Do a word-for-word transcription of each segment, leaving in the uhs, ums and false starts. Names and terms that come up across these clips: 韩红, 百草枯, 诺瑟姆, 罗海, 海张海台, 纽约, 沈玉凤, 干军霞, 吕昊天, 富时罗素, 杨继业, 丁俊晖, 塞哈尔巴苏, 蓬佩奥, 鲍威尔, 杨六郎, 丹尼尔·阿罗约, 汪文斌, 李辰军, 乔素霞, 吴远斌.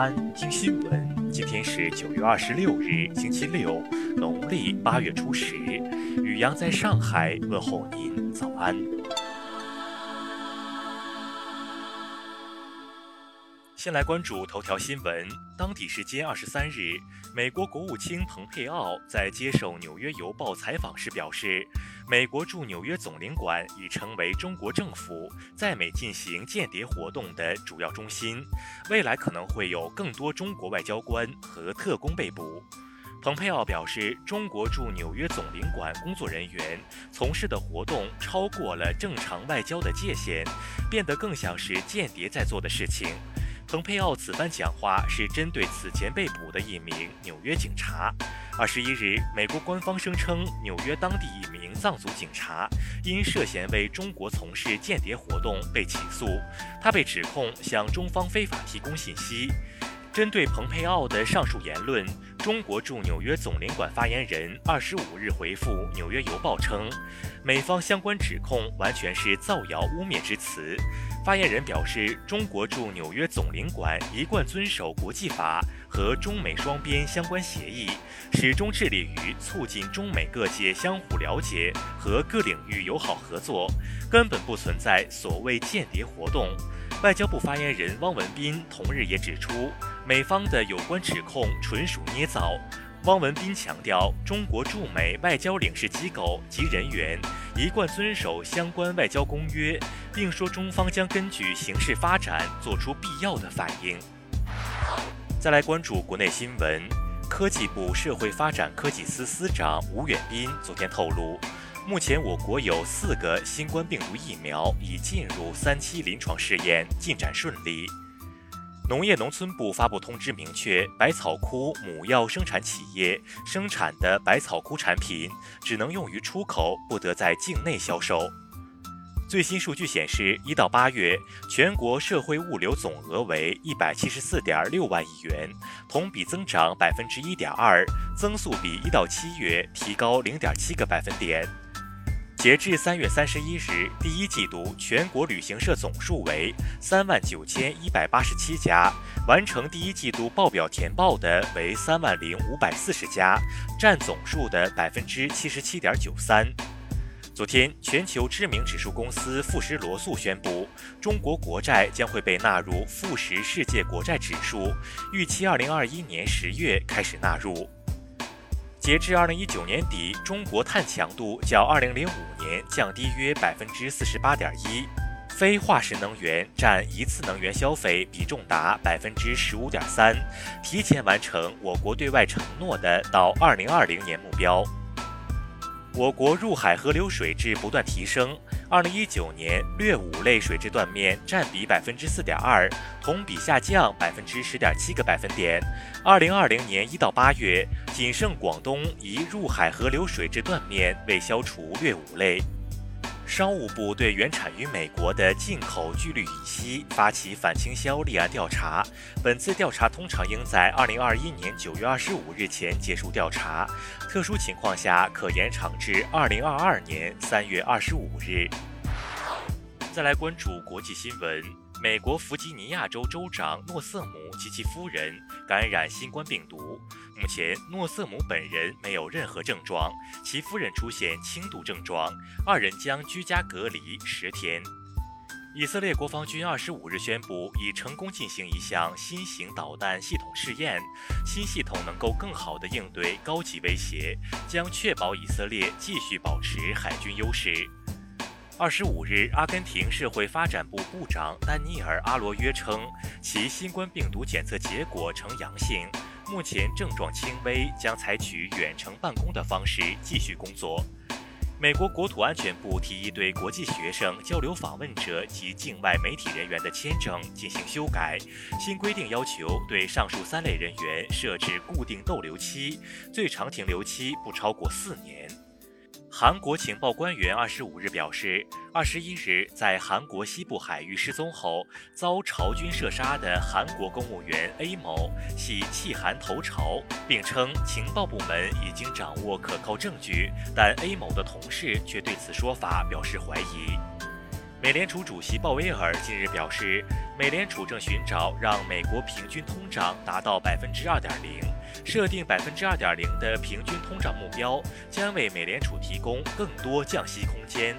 刊听新闻，今天是九月二十六日，星期六，农历八月初十。雨阳在上海问候您，早安。先来关注头条新闻。当地时间二十三日，美国国务卿蓬佩奥在接受《纽约邮报》采访时表示，美国驻纽约总领馆已成为中国政府在美进行间谍活动的主要中心，未来可能会有更多中国外交官和特工被捕。蓬佩奥表示，中国驻纽约总领馆工作人员从事的活动超过了正常外交的界限，变得更像是间谍在做的事情。蓬佩奥此番讲话是针对此前被捕的一名纽约警察。二十一日，美国官方声称，纽约当地一名藏族警察因涉嫌为中国从事间谍活动被起诉，他被指控向中方非法提供信息。针对蓬佩奥的上述言论，中国驻纽约总领馆发言人二十五日回复《纽约邮报》称，美方相关指控完全是造谣污蔑之词。发言人表示，中国驻纽约总领馆一贯遵守国际法和中美双边相关协议，始终致力于促进中美各界相互了解和各领域友好合作，根本不存在所谓间谍活动。外交部发言人汪文斌同日也指出，美方的有关指控纯属捏造。汪文斌强调，中国驻美外交领事机构及人员一贯遵守相关外交公约，并说中方将根据形势发展做出必要的反应。再来关注国内新闻，科技部社会发展科技司司长吴远斌昨天透露，目前我国有四个新冠病毒疫苗已进入三期临床试验，进展顺利。农业农村部发布通知明确，百草枯母药生产企业生产的百草枯产品只能用于出口，不得在境内销售。最新数据显示，一到八月，全国社会物流总额为一百七十四点六万亿元，同比增长百分之一点二，增速比一到七月提高零点七个百分点。截至三月三十一日，第一季度全国旅行社总数为三万九千一百八十七家，完成第一季度报表填报的为三万零五百四十家，占总数的百分之七十七点九三。昨天，全球知名指数公司富时罗素宣布，中国国债将会被纳入富时世界国债指数，预期二零二一年十月开始纳入。截至二零一九年底，中国碳强度较二零零五年降低约百分之四十八点一，非化石能源占一次能源消费比重达百分之十五点三，提前完成我国对外承诺的到二零二零年目标。我国入海河流水质不断提升，二零一九年劣五类水质断面占比百分之四点二，同比下降百分之十点七个百分点。二零二零年一到八月，仅剩广东一入海河流水质断面未消除劣五类。商务部对原产于美国的进口聚氯乙烯发起反倾销立案调查，本次调查通常应在二零二一年九月二十五日前结束调查，特殊情况下可延长至二零二二年三月二十五日。再来关注国际新闻，美国弗吉尼亚州州长诺瑟姆及其夫人感染新冠病毒。目前，诺瑟姆本人没有任何症状，其夫人出现轻度症状，二人将居家隔离十天。以色列国防军二十五日宣布，已成功进行一项新型导弹系统试验，新系统能够更好地应对高级威胁，将确保以色列继续保持海军优势。二十五日，阿根廷社会发展部部长丹尼尔·阿罗约称，其新冠病毒检测结果呈阳性，目前症状轻微，将采取远程办公的方式继续工作。美国国土安全部提议对国际学生、交流访问者及境外媒体人员的签证进行修改，新规定要求对上述三类人员设置固定逗留期，最长停留期不超过四年。韩国情报官员二十五日表示，二十一日在韩国西部海域失踪后遭朝军射杀的韩国公务员 A 某系弃韩投朝，并称情报部门已经掌握可靠证据，但 A 某的同事却对此说法表示怀疑。美联储主席鲍威尔近日表示，美联储正寻找让美国平均通胀达到 百分之二点零， 设定 百分之二点零 的平均通胀目标，将为美联储提供更多降息空间。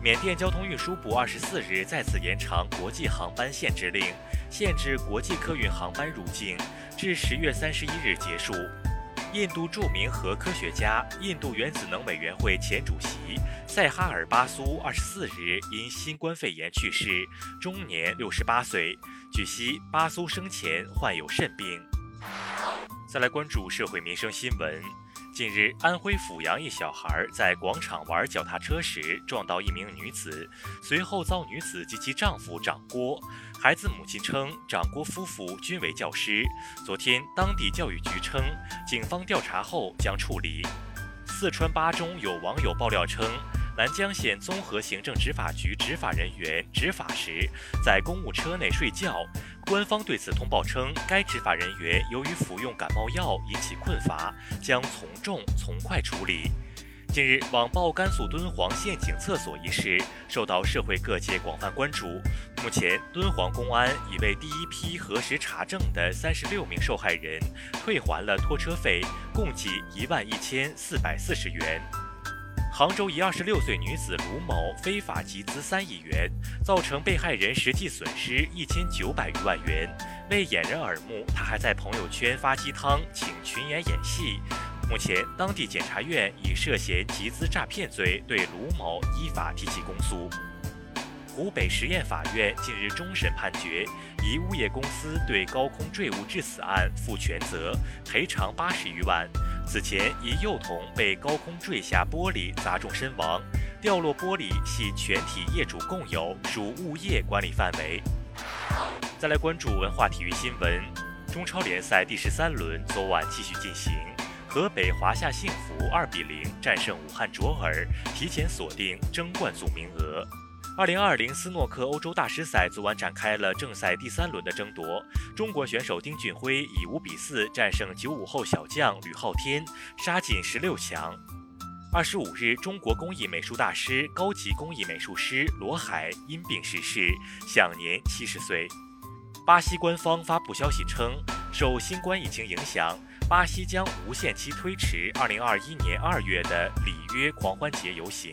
缅甸交通运输部二十四日再次延长国际航班限制令，限制国际客运航班入境，至十月三十一日结束。印度著名核科学家、印度原子能委员会前主席塞哈尔巴苏二十四日因新冠肺炎去世，终年六十八岁。据悉，巴苏生前患有肾病。再来关注社会民生新闻。近日，安徽阜阳一小孩在广场玩脚踏车时撞到一名女子，随后遭女子及其丈夫掌掴。孩子母亲称，掌掴夫妇均为教师。昨天，当地教育局称，警方调查后将处理。四川巴中有网友爆料称，南江县综合行政执法局执法人员执法时在公务车内睡觉，官方对此通报称，该执法人员由于服用感冒药引起困乏，将从重从快处理。近日，网曝甘肃敦煌陷阱厕所一事受到社会各界广泛关注。目前，敦煌公安已为第一批核实查证的三十六名受害人退还了拖车费，共计一万一千四百四十元。杭州一二十六岁女子卢某非法集资三亿元，造成被害人实际损失一千九百余万元。为掩人耳目，她还在朋友圈发鸡汤，请群演演戏。目前，当地检察院以涉嫌集资诈骗罪对卢某依法提起公诉。湖北十堰法院近日终审判决，以物业公司对高空坠物致死案负全责，赔偿八十余万。此前，一幼童被高空坠下玻璃砸中身亡，掉落玻璃系全体业主共有，属物业管理范围。再来关注文化体育新闻。中超联赛第十三轮昨晚继续进行。河北华夏幸福二比零战胜武汉卓尔，提前锁定争冠组名额。二零二零斯诺克欧洲大师赛昨晚展开了正赛第三轮的争夺，中国选手丁俊晖以五比四战胜九五后小将吕昊天，杀进十六强。二十五日，中国工艺美术大师、高级工艺美术师罗海因病逝世，享年七十岁。巴西官方发布消息称，受新冠疫情影响，巴西将无限期推迟二零二一年二月的里约狂欢节游行。